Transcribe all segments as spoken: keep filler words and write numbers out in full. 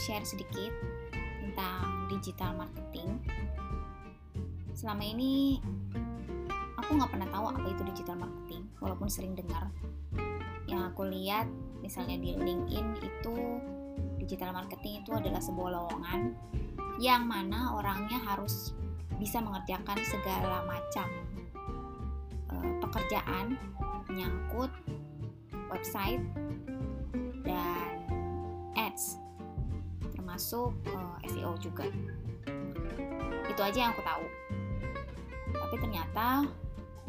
share sedikit tentang digital marketing. Selama ini aku nggak pernah tahu apa itu digital marketing, walaupun sering dengar. Yang aku lihat misalnya di LinkedIn itu, digital marketing itu adalah sebuah lowongan yang mana orangnya harus bisa mengerjakan segala macam e, pekerjaan menyangkut website dan ads, termasuk e, S E O juga. Itu aja yang aku tahu. Tapi ternyata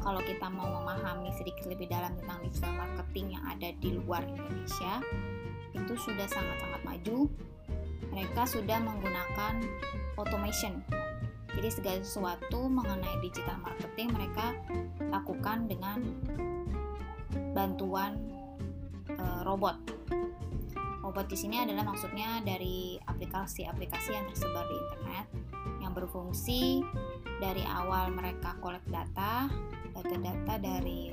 kalau kita mau memahami sedikit lebih dalam tentang digital marketing yang ada di luar Indonesia, itu sudah sangat-sangat maju. Mereka sudah menggunakan automation. Jadi segala sesuatu mengenai digital marketing mereka lakukan dengan bantuan e, robot. Robot di sini adalah maksudnya dari aplikasi-aplikasi yang tersebar di internet yang berfungsi dari awal mereka collect data, data-data dari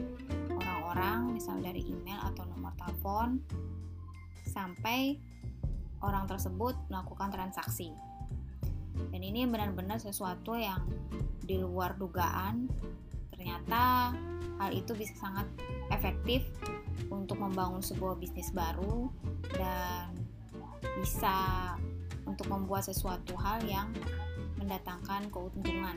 orang-orang, misalnya dari email atau nomor telepon, sampai orang tersebut melakukan transaksi. Dan ini benar-benar sesuatu yang di luar dugaan. Ternyata hal itu bisa sangat efektif untuk membangun sebuah bisnis baru dan bisa untuk membuat sesuatu hal yang mendatangkan keuntungan.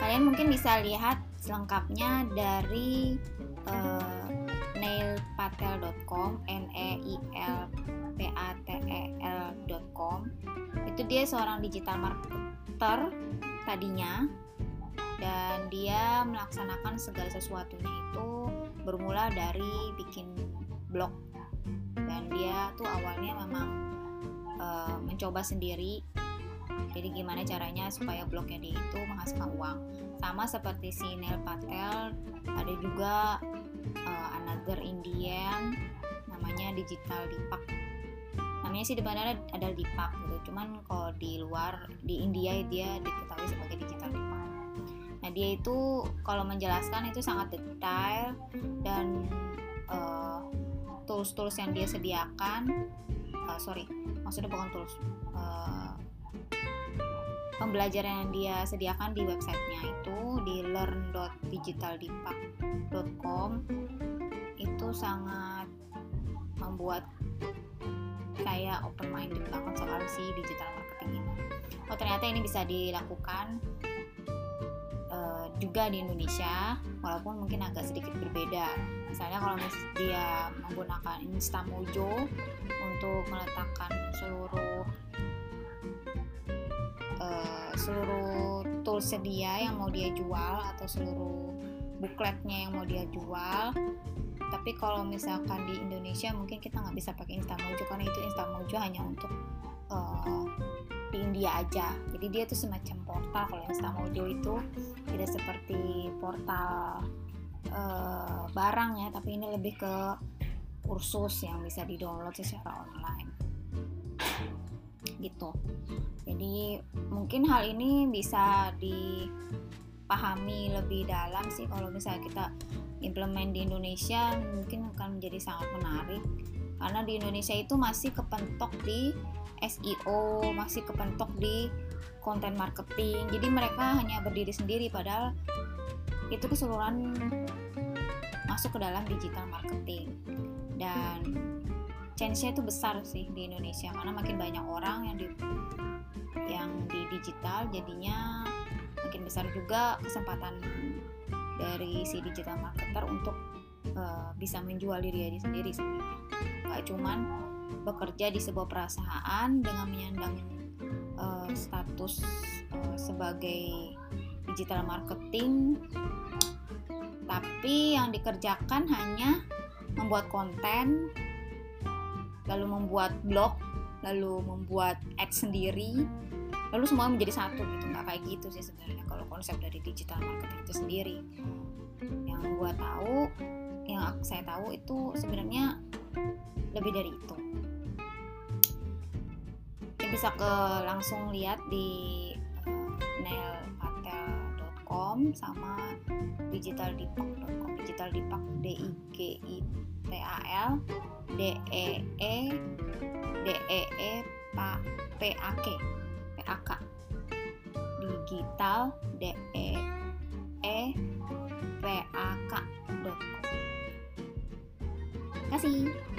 Kalian mungkin bisa lihat selengkapnya dari uh, neil patel dot com, N E I L P A T E L dot com. Itu dia seorang digital marketer tadinya, dan dia melaksanakan segala sesuatunya itu bermula dari bikin blog. Dan dia tuh awalnya memang uh, mencoba sendiri. Jadi gimana caranya supaya blognya dia itu menghasilkan uang. Sama seperti si Neil Patel, ada juga uh, another Indian namanya digital Deepak. Namanya sih sebenarnya ada Deepak gitu. Cuman kalau di luar di India dia diketahui sebagai digital Deepak. Nah, dia itu kalau menjelaskan itu sangat detail, dan uh, tools-tools yang dia sediakan uh, sorry, maksudnya bukan tools. Uh, Pembelajaran yang dia sediakan di websitenya itu di learn dot digital deepak dot com itu sangat membuat saya open minded tentang soal si digital marketing ini. Oh, ternyata ini bisa dilakukan uh, juga di Indonesia, walaupun mungkin agak sedikit berbeda. Misalnya kalau dia menggunakan Instamojo untuk meletakkan seluruh seluruh tools dia yang mau dia jual atau seluruh bukletnya yang mau dia jual. Tapi kalau misalkan di Indonesia mungkin kita nggak bisa pakai Instamojo, karena itu Instamojo hanya untuk uh, di India aja. Jadi dia tuh semacam portal. Kalau Instamojo itu tidak seperti portal uh, barang ya, tapi ini lebih ke kursus yang bisa di-download secara online gitu. Jadi mungkin hal ini bisa dipahami lebih dalam sih kalau misalnya kita implement di Indonesia, mungkin akan menjadi sangat menarik. Karena di Indonesia itu masih kepentok di S E O, masih kepentok di content marketing. Jadi mereka hanya berdiri sendiri, padahal itu keseluruhan masuk ke dalam digital marketing. Dan chance-nya itu besar sih di Indonesia, karena makin banyak orang yang di yang di digital, jadinya makin besar juga kesempatan dari si digital marketer untuk uh, bisa menjual diri dia sendiri sebenarnya. Gak cuman bekerja di sebuah perusahaan dengan menyandang uh, status uh, sebagai digital marketing, tapi yang dikerjakan hanya membuat konten, lalu membuat blog, lalu membuat ads sendiri, lalu semuanya menjadi satu gitu. Nggak kayak gitu sih sebenarnya kalau konsep dari digital marketing itu sendiri. Yang gua tahu, yang aku, saya tahu itu sebenarnya lebih dari itu. Kita bisa ke langsung lihat di uh, neil patel dot com neil patel dot com sama digital deepak dot com. Digital Deepak D I G I T A L D E E D E E P A K digital D E E P A K dot com. Terima kasih.